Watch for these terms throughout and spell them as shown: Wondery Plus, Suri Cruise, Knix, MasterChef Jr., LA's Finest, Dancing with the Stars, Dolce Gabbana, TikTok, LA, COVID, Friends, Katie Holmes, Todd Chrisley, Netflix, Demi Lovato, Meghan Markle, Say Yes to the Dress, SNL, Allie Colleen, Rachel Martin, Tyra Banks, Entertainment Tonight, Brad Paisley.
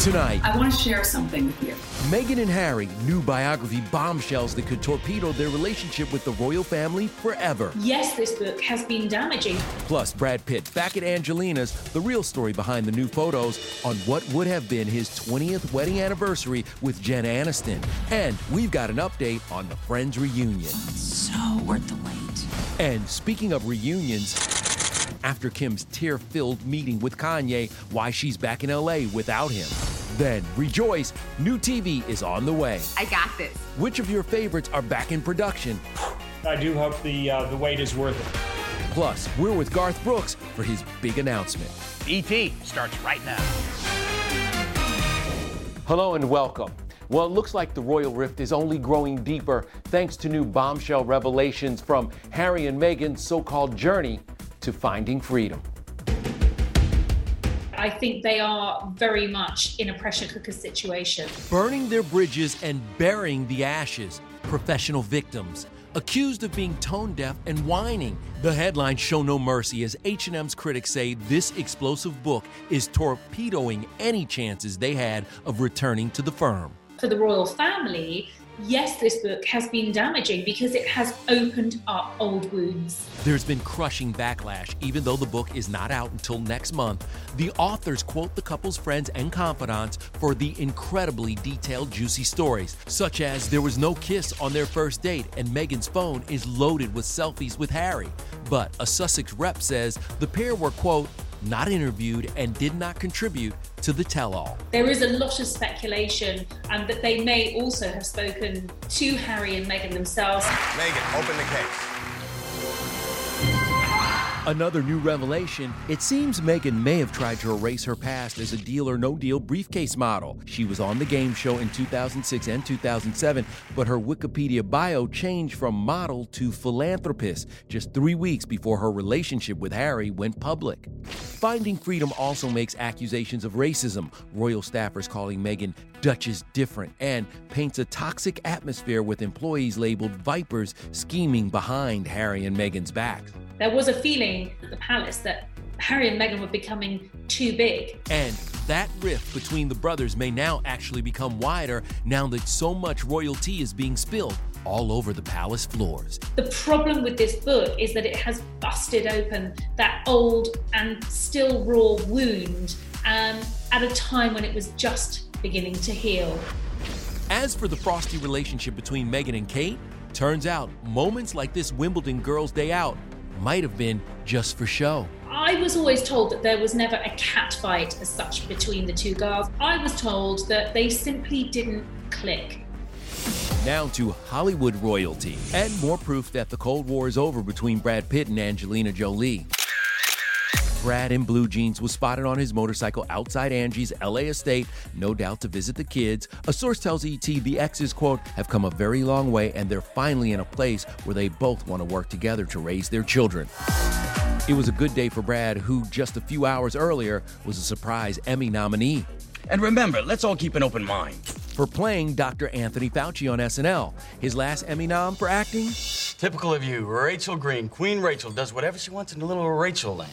Tonight, I want to share something with you. Meghan and Harry, new biography bombshells that could torpedo their relationship with the royal family forever. Yes, this book has been damaging. Plus, Brad Pitt back at Angelina's, the real story behind the new photos on what would have been his 20th wedding anniversary with Jen Aniston. And we've got an update on the Friends reunion. So worth the wait. And speaking of reunions, after Kim's tear-filled meeting with Kanye, why she's back in LA without him. Then rejoice, new TV is on the way. I got this. Which of your favorites are back in production? I do hope the wait is worth it. Plus, we're with Garth Brooks for his big announcement. E.T. starts right now. Hello and welcome. Well, it looks like the royal rift is only growing deeper thanks to new bombshell revelations from Harry and Meghan's so-called journey to finding freedom. I think they are very much in a pressure cooker situation. Burning their bridges and burying the ashes. Professional victims accused of being tone deaf and whining. The headlines show no mercy as H&M's critics say this explosive book is torpedoing any chances they had of returning to the firm. For the royal family, yes, this book has been damaging because it has opened up old wounds. There's been crushing backlash, even though the book is not out until next month. The authors quote the couple's friends and confidants for the incredibly detailed, juicy stories, such as there was no kiss on their first date and Meghan's phone is loaded with selfies with Harry. But a Sussex rep says the pair were, quote, not interviewed and did not contribute to the tell-all. There is a lot of speculation that they may also have spoken to Harry and Meghan themselves. Meghan, open the case. Another new revelation. It seems Meghan may have tried to erase her past as a deal or no deal briefcase model. She was on The Game Show in 2006 and 2007, but her Wikipedia bio changed from model to philanthropist just 3 weeks before her relationship with Harry went public. Finding Freedom also makes accusations of racism, royal staffers calling Meghan Duchess different, and paints a toxic atmosphere with employees labeled vipers scheming behind Harry and Meghan's backs. There was a feeling at the palace that Harry and Meghan were becoming too big. And that rift between the brothers may now actually become wider now that so much royal tea is being spilled all over the palace floors. The problem with this book is that it has busted open that old and still raw wound at a time when it was just beginning to heal. As for the frosty relationship between Meghan and Kate, turns out moments like this Wimbledon Girls' Day Out might have been just for show. I was always told that there was never a cat fight as such between the two girls. I was told that they simply didn't click. Now to Hollywood royalty, and more proof that the Cold War is over between Brad Pitt and Angelina Jolie. Brad in blue jeans was spotted on his motorcycle outside Angie's LA estate, no doubt to visit the kids. A source tells ET the exes, quote, have come a very long way and they're finally in a place where they both want to work together to raise their children. It was a good day for Brad, who just a few hours earlier was a surprise Emmy nominee. And remember, let's all keep an open mind. For playing Dr. Anthony Fauci on SNL. His last Emmy nom for acting? Typical of you, Rachel Green. Queen Rachel does whatever she wants in a little Rachel land.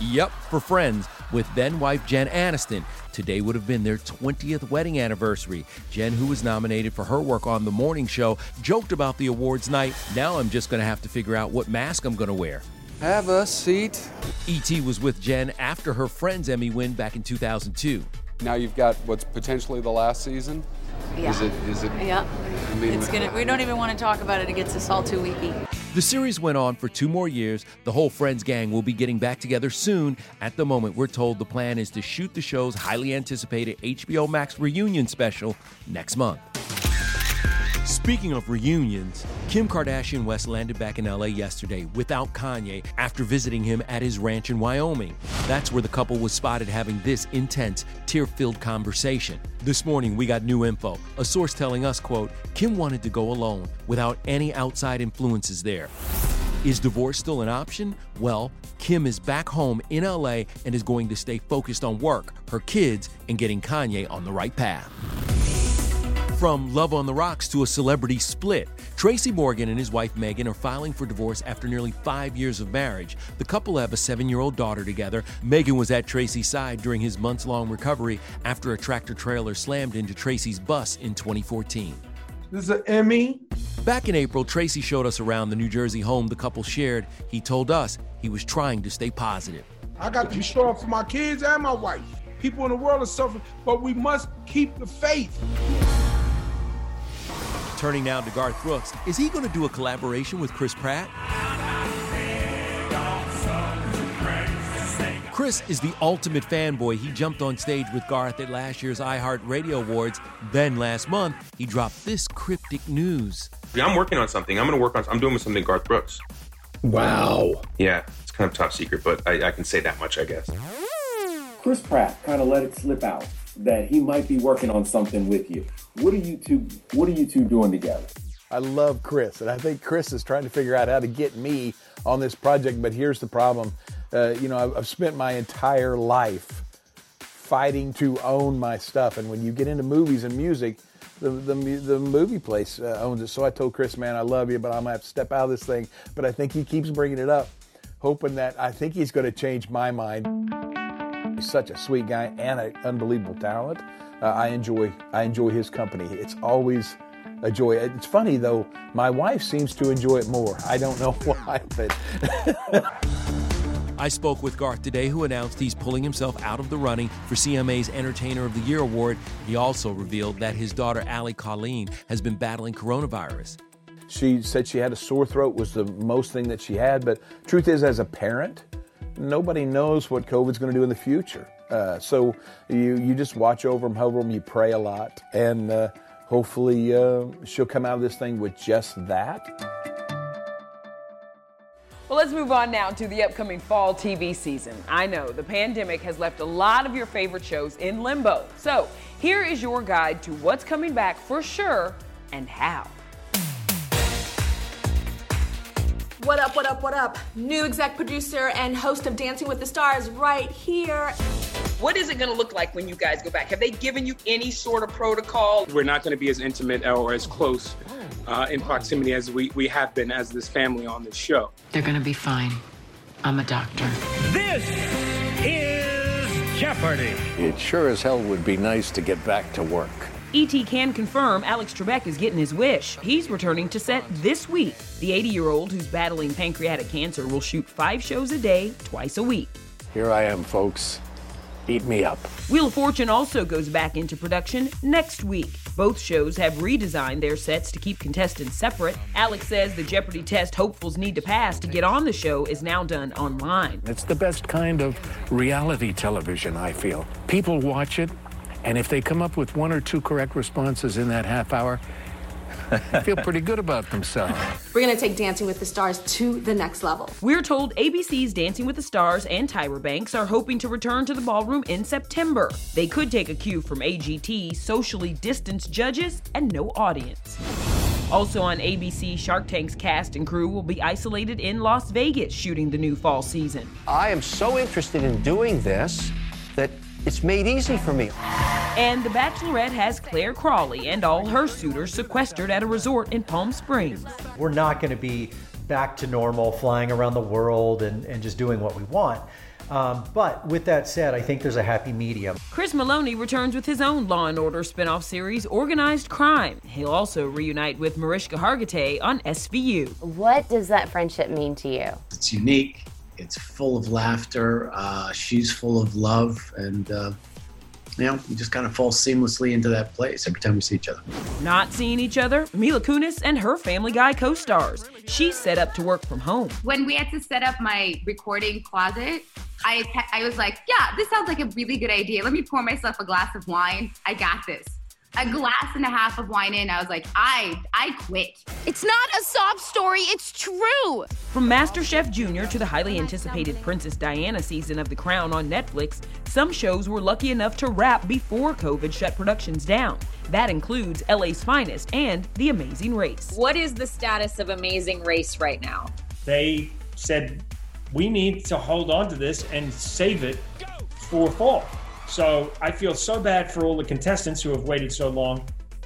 Yep, for Friends, with then-wife Jen Aniston. Today would have been their 20th wedding anniversary. Jen, who was nominated for her work on The Morning Show, joked about the awards night. Now I'm just going to have to figure out what mask I'm going to wear. Have a seat. E.T. was with Jen after her Friends Emmy win back in 2002. Now you've got what's potentially the last season? Yeah. Is it? Yeah. I mean, we don't even want to talk about it. It gets us all too weepy. The series went on for 2 more years. The whole Friends gang will be getting back together soon. At the moment, we're told the plan is to shoot the show's highly anticipated HBO Max reunion special next month. Speaking of reunions, Kim Kardashian West landed back in LA yesterday without Kanye after visiting him at his ranch in Wyoming. That's where the couple was spotted having this intense, tear-filled conversation. This morning, we got new info, a source telling us, quote, Kim wanted to go alone without any outside influences there. Is divorce still an option? Well, Kim is back home in LA and is going to stay focused on work, her kids, and getting Kanye on the right path. From Love on the Rocks to a celebrity split, Tracy Morgan and his wife Megan are filing for divorce after nearly 5 years of marriage. The couple have a 7-year-old daughter together. Megan was at Tracy's side during his months-long recovery after a tractor-trailer slammed into Tracy's bus in 2014. This is an Emmy. Back in April, Tracy showed us around the New Jersey home the couple shared. He told us he was trying to stay positive. I got to be strong for my kids and my wife. People in the world are suffering, but we must keep the faith. Turning now to Garth Brooks, is he going to do a collaboration with Chris Pratt? Chris is the ultimate fanboy. He jumped on stage with Garth at last year's iHeartRadio Awards. Then last month, he dropped this cryptic news. Yeah, I'm working on something. I'm doing something with Garth Brooks. Wow. Yeah, it's kind of top secret, but I can say that much, I guess. Chris Pratt kind of let it slip out that he might be working on something with you. What are you two doing together? I love Chris, and I think Chris is trying to figure out how to get me on this project, but here's the problem. I've spent my entire life fighting to own my stuff, and when you get into movies and music, the movie place owns it. So I told Chris, man, I love you, but I'm going to have to step out of this thing. But I think he keeps bringing it up, hoping that I think he's going to change my mind. He's such a sweet guy and an unbelievable talent. I enjoy his company. It's always a joy. It's funny, though, my wife seems to enjoy it more. I don't know why, but... I spoke with Garth today, who announced he's pulling himself out of the running for CMA's Entertainer of the Year award. He also revealed that his daughter, Allie Colleen, has been battling coronavirus. She said she had a sore throat, was the most thing that she had, but truth is, as a parent, nobody knows what COVID's going to do in the future. So you just watch over them, hover them, you pray a lot, and hopefully she'll come out of this thing with just that. Well, let's move on now to the upcoming fall TV season. I know the pandemic has left a lot of your favorite shows in limbo. So here is your guide to what's coming back for sure and how. What up, what up, what up? New exec producer and host of Dancing with the Stars right here. What is it going to look like when you guys go back? Have they given you any sort of protocol? We're not going to be as intimate or as close in proximity as we have been as this family on this show. They're going to be fine. I'm a doctor. This is Jeopardy! It sure as hell would be nice to get back to work. E.T. can confirm Alex Trebek is getting his wish. He's returning to set this week. The 80-year-old who's battling pancreatic cancer will shoot 5 shows a day, twice a week. Here I am, folks. Eat me up. Wheel of Fortune also goes back into production next week. Both shows have redesigned their sets to keep contestants separate. Alex says the Jeopardy test hopefuls need to pass to get on the show is now done online. It's the best kind of reality television, I feel. People watch it. And if they come up with 1 or 2 correct responses in that half hour, feel pretty good about themselves. We're going to take Dancing with the Stars to the next level. We're told ABC's Dancing with the Stars and Tyra Banks are hoping to return to the ballroom in September. They could take a cue from AGT's socially distanced judges and no audience. Also on ABC, Shark Tank's cast and crew will be isolated in Las Vegas shooting the new fall season. I am so interested in doing this that it's made easy for me. And The Bachelorette has Claire Crawley and all her suitors sequestered at a resort in Palm Springs. We're not going to be back to normal, flying around the world and just doing what we want. But with that said, I think there's a happy medium. Chris Meloni returns with his own Law & Order spinoff series, Organized Crime. He'll also reunite with Mariska Hargitay on SVU. What does that friendship mean to you? It's unique. It's full of laughter. She's full of love. And, you know, we just kind of fall seamlessly into that place every time we see each other. Not seeing each other, Mila Kunis and her Family Guy co-stars. She's set up to work from home. When we had to set up my recording closet, I was like, yeah, this sounds like a really good idea. Let me pour myself a glass of wine. I got this. A glass and a half of wine in, I was like, I quit. It's not a sob story, it's true. From MasterChef Junior to the highly anticipated Princess Diana season of The Crown on Netflix, some shows were lucky enough to wrap before COVID shut productions down. That includes LA's Finest and The Amazing Race. What is the status of Amazing Race right now? They said, we need to hold on to this and save it for fall. So I feel so bad for all the contestants who have waited so long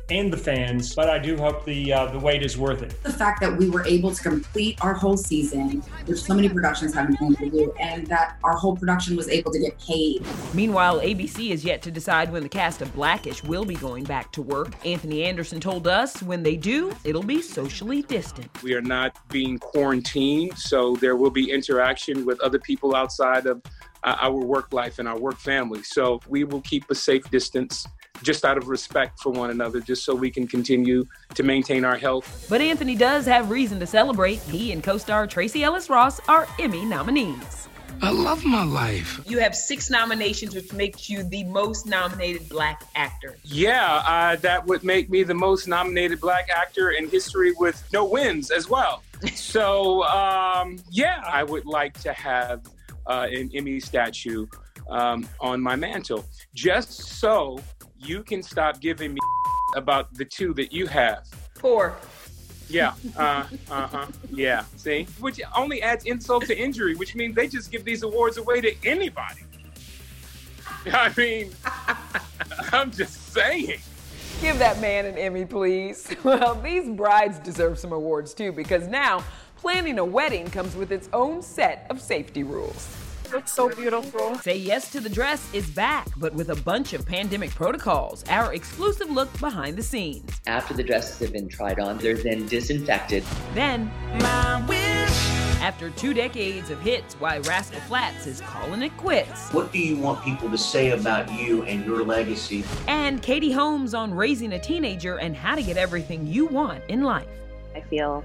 and the fans, but I do hope the wait is worth it. The fact that we were able to complete our whole season, which so many productions haven't been able to do, and that our whole production was able to get paid. Meanwhile, ABC is yet to decide when the cast of Black-ish will be going back to work. Anthony Anderson told us when they do, it'll be socially distant. We are not being quarantined, so there will be interaction with other people outside of our work life and our work family. So we will keep a safe distance just out of respect for one another, just so we can continue to maintain our health. But Anthony does have reason to celebrate. He and co-star Tracee Ellis Ross are Emmy nominees. I love my life. You have 6 nominations, which makes you the most nominated Black actor. Yeah, that would make me the most nominated Black actor in history with no wins as well. So, yeah, I would like to have an Emmy statue on my mantle, just so you can stop giving me about the 2 that you have. 4. Yeah. Yeah. See? Which only adds insult to injury, which means they just give these awards away to anybody. I mean, I'm just saying. Give that man an Emmy, please. Well, these brides deserve some awards, too, because now planning a wedding comes with its own set of safety rules. It's so beautiful. Say Yes to the Dress is back, but with a bunch of pandemic protocols. Our exclusive look behind the scenes. After the dresses have been tried on, they're then disinfected. Then, my wish. After 2 decades of hits, why Rascal Flatts is calling it quits. What do you want people to say about you and your legacy? And Katie Holmes on raising a teenager and how to get everything you want in life. I feel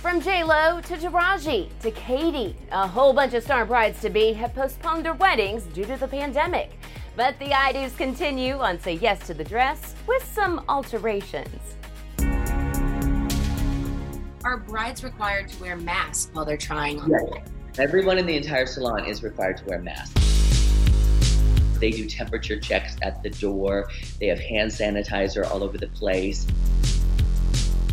From J-Lo to Taraji to Katie, a whole bunch of star brides-to-be have postponed their weddings due to the pandemic. But the I-dos continue on Say Yes to the Dress with some alterations. Are brides required to wear masks while they're trying on? Right. Everyone in the entire salon is required to wear masks. They do temperature checks at the door. They have hand sanitizer all over the place.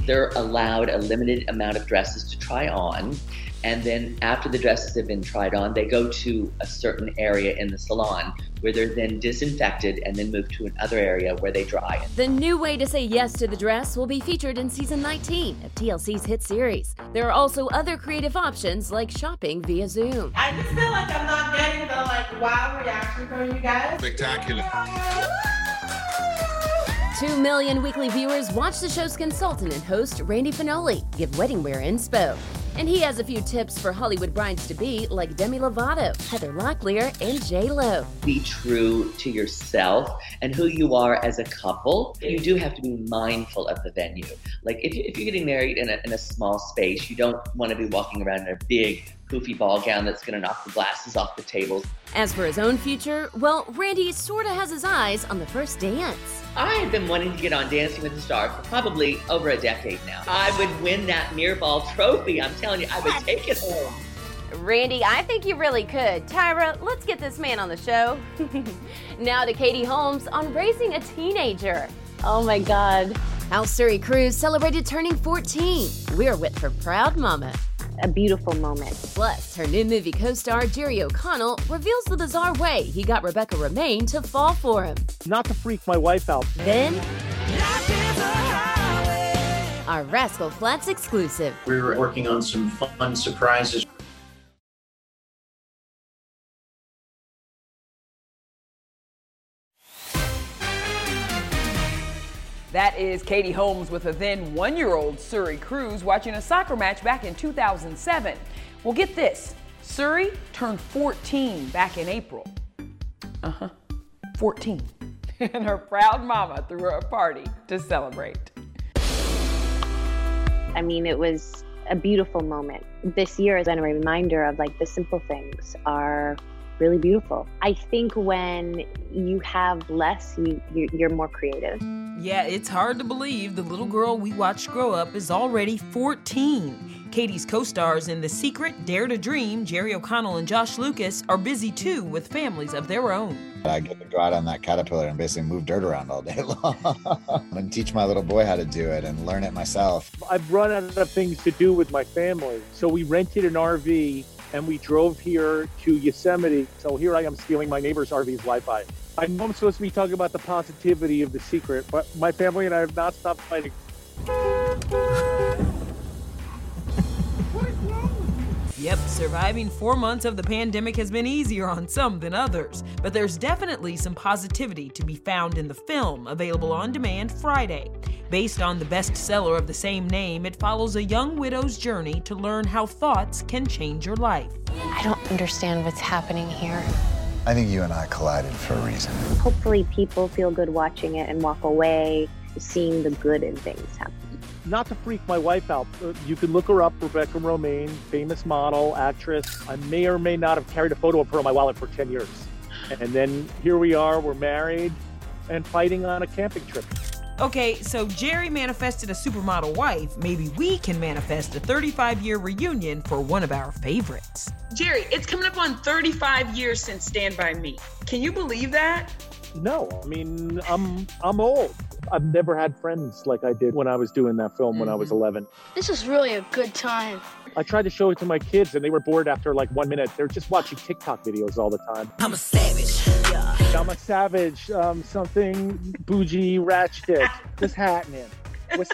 They're allowed a limited amount of dresses to try on. And then after the dresses have been tried on, they go to a certain area in the salon where they're then disinfected and then moved to another area where they dry. The new way to say yes to the dress will be featured in season 19 of TLC's hit series. There are also other creative options like shopping via Zoom. I just feel like I'm not getting the wow reaction from you guys. Spectacular. 2 million weekly viewers watch the show's consultant and host Randy Finoli give wedding wear inspo. And he has a few tips for Hollywood brides to be, like Demi Lovato, Heather Locklear, and J-Lo. Be true to yourself and who you are as a couple. You do have to be mindful of the venue. Like if you're getting married in a small space, you don't want to be walking around in a big, poofy ball gown that's going to knock the glasses off the tables. As for his own future, well, Randy sort of has his eyes on The First Dance. I have been wanting to get on Dancing with the Stars for probably over a decade now. I would win that mirror ball trophy. I'm telling you, I would take it home. Randy, I think you really could. Tyra, let's get this man on the show. Now to Katie Holmes on raising a teenager. Oh my God. How Suri Cruise celebrated turning 14. We're with her proud mama. A beautiful moment. Plus, her new movie co-star Jerry O'Connell reveals the bizarre way he got Rebecca Romijn to fall for him. Not to freak my wife out. Then, our Rascal Flatts exclusive. We were working on some fun surprises. That is Katie Holmes with a then one-year-old Suri Cruise watching a soccer match back in 2007. Well, get this. Suri turned 14 back in April. 14. And her proud mama threw her a party to celebrate. I mean, it was a beautiful moment. This year has been a reminder of like the simple things are really beautiful. I think when you have less, you're more creative. Yeah, it's hard to believe the little girl we watched grow up is already 14. Katie's co-stars in The Secret, Dare to Dream, Jerry O'Connell and Josh Lucas, are busy too with families of their own. I get to go out on that caterpillar and basically move dirt around all day long and teach my little boy how to do it and learn it myself. I've run out of things to do with my family, so we rented an RV and we drove here to Yosemite. So here I am stealing my neighbor's RV's Wi-Fi. I know I'm supposed to be talking about the positivity of The Secret, but my family and I have not stopped fighting. What is wrong? Yep, surviving 4 months of the pandemic has been easier on some than others, but there's definitely some positivity to be found in the film, available on demand Friday. Based on the bestseller of the same name, it follows a young widow's journey to learn how thoughts can change your life. I don't understand what's happening here. I think you and I collided for a reason. Hopefully people feel good watching it and walk away seeing the good in things happen. Not to freak my wife out, you can look her up, Rebecca Romijn, famous model, actress. I may or may not have carried a photo of her in my wallet for 10 years. And then here we are, we're married and fighting on a camping trip. Okay, so Jerry manifested a supermodel wife. Maybe we can manifest a 35-year reunion for one of our favorites. Jerry, it's coming up on 35 years since Stand By Me. Can you believe that? No, I mean, I'm old. I've never had friends like I did when I was doing that film when I was 11. This is really a good time. I tried to show it to my kids and they were bored after like 1 minute. They're just watching TikTok videos all the time. I'm a savage. Yeah. I'm a savage. Something bougie, ratchet. What's happening? I'm a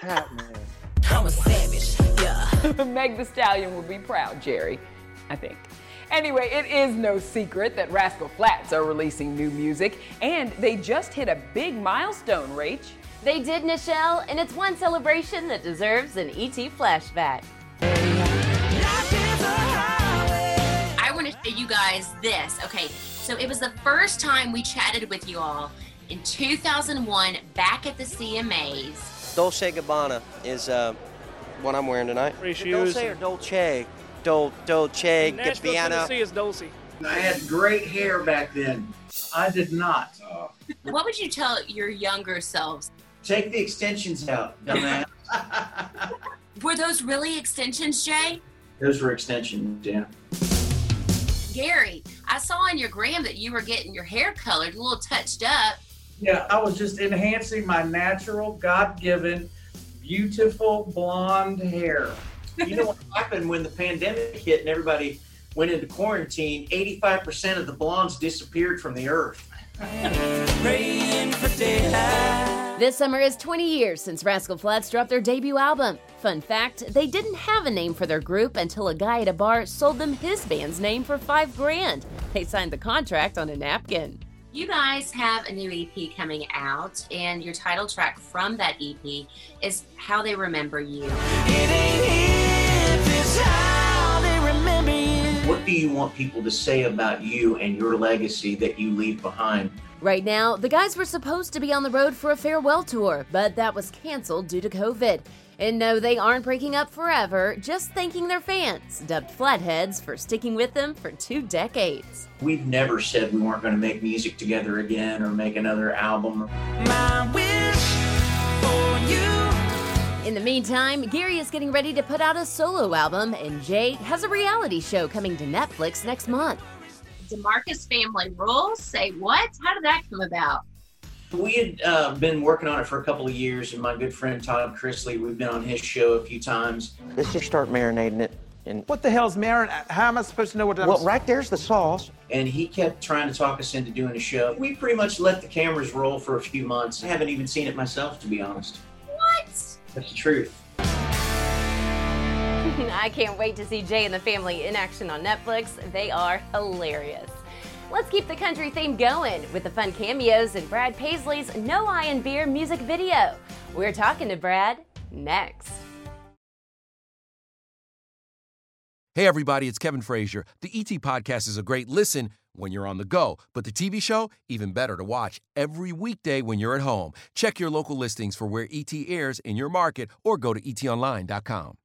savage. Yeah. Meg Thee Stallion would be proud, Jerry, I think. Anyway, it is no secret that Rascal Flatts are releasing new music, and they just hit a big milestone, Rach. They did, Nichelle, and it's one celebration that deserves an ET flashback. I want to show you guys this. Okay, so it was the first time we chatted with you all in 2001 back at the CMAs. Dolce Gabbana is what I'm wearing tonight. Dolce or Dolce? Dolce Gabbana. Tennessee is Dolce. I had great hair back then. I did not. What would you tell your younger selves? Take the extensions out, dumbass. Were those really extensions, Jay? Those were extensions, yeah. Gary, I saw on your gram that you were getting your hair colored, a little touched up. Yeah, I was just enhancing my natural, God-given, beautiful blonde hair. You know what happened when the pandemic hit and everybody went into quarantine? 85% of the blondes disappeared from the earth. Praying for daylight. This summer is 20 years since Rascal Flatts dropped their debut album. Fun fact, they didn't have a name for their group until a guy at a bar sold them his band's name for $5,000. They signed the contract on a napkin. You guys have a new EP coming out, and your title track from that EP is How They Remember You. It ain't time. What do you want people to say about you and your legacy that you leave behind? Right now, the guys were supposed to be on the road for a farewell tour, but that was canceled due to COVID. And no, they aren't breaking up forever, just thanking their fans, dubbed Flatheads, for sticking with them for 2 decades. We've never said we weren't going to make music together again or make another album. My wish for you. In the meantime, Gary is getting ready to put out a solo album, and Jay has a reality show coming to Netflix next month. DeMarcus Family Rules? Say what? How did that come about? We had been working on it for a couple of years, and my good friend Todd Chrisley, we've been on his show a few times. Let's just start marinating it. And what the hell's marinade? How am I supposed to know what that is? Well, right there's the sauce. And he kept trying to talk us into doing a show. We pretty much let the cameras roll for a few months. I haven't even seen it myself, to be honest. What? That's the truth. I can't wait to see Jay and the family in action on Netflix. They are hilarious. Let's keep the country theme going with the fun cameos in Brad Paisley's No I in Beer music video. We're talking to Brad next. Hey everybody, it's Kevin Frazier. The ET Podcast is a great listen when you're on the go, but the TV show, even better to watch every weekday when you're at home. Check your local listings for where ET airs in your market or go to etonline.com.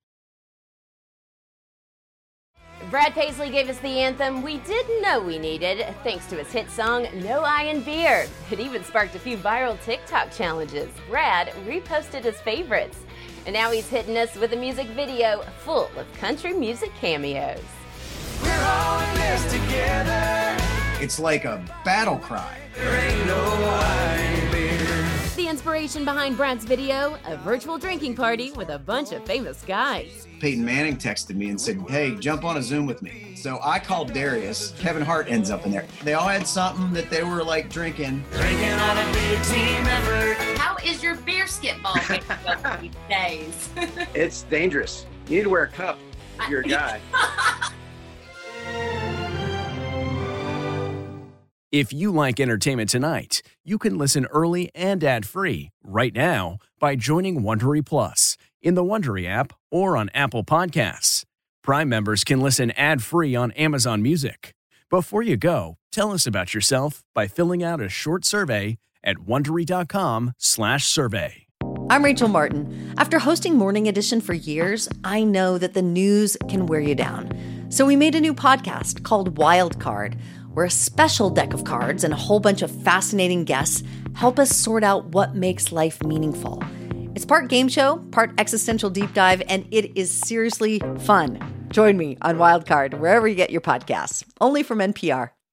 Brad Paisley gave us the anthem we didn't know we needed, thanks to his hit song, No I in Beer. It even sparked a few viral TikTok challenges. Brad reposted his favorites. And now he's hitting us with a music video full of country music cameos. We're all in this together. It's like a battle cry. There ain't no I in beer. The inspiration behind Brad's video, a virtual drinking party with a bunch of famous guys. Peyton Manning texted me and said, hey, jump on a Zoom with me. So I called Darius. Kevin Hart ends up in there. They all had something that they were like drinking. Drinking on a big team effort. How is your beer skip ball these days? It's dangerous. You need to wear a cup if you're a guy. If you like Entertainment Tonight, you can listen early and ad-free right now by joining Wondery Plus in the Wondery app or on Apple Podcasts. Prime members can listen ad-free on Amazon Music. Before you go, tell us about yourself by filling out a short survey at Wondery.com/survey. I'm Rachel Martin. After hosting Morning Edition for years, I know that the news can wear you down. So we made a new podcast called Wild Card, where a special deck of cards and a whole bunch of fascinating guests help us sort out what makes life meaningful. It's part game show, part existential deep dive, and it is seriously fun. Join me on Wild Card, wherever you get your podcasts, only from NPR.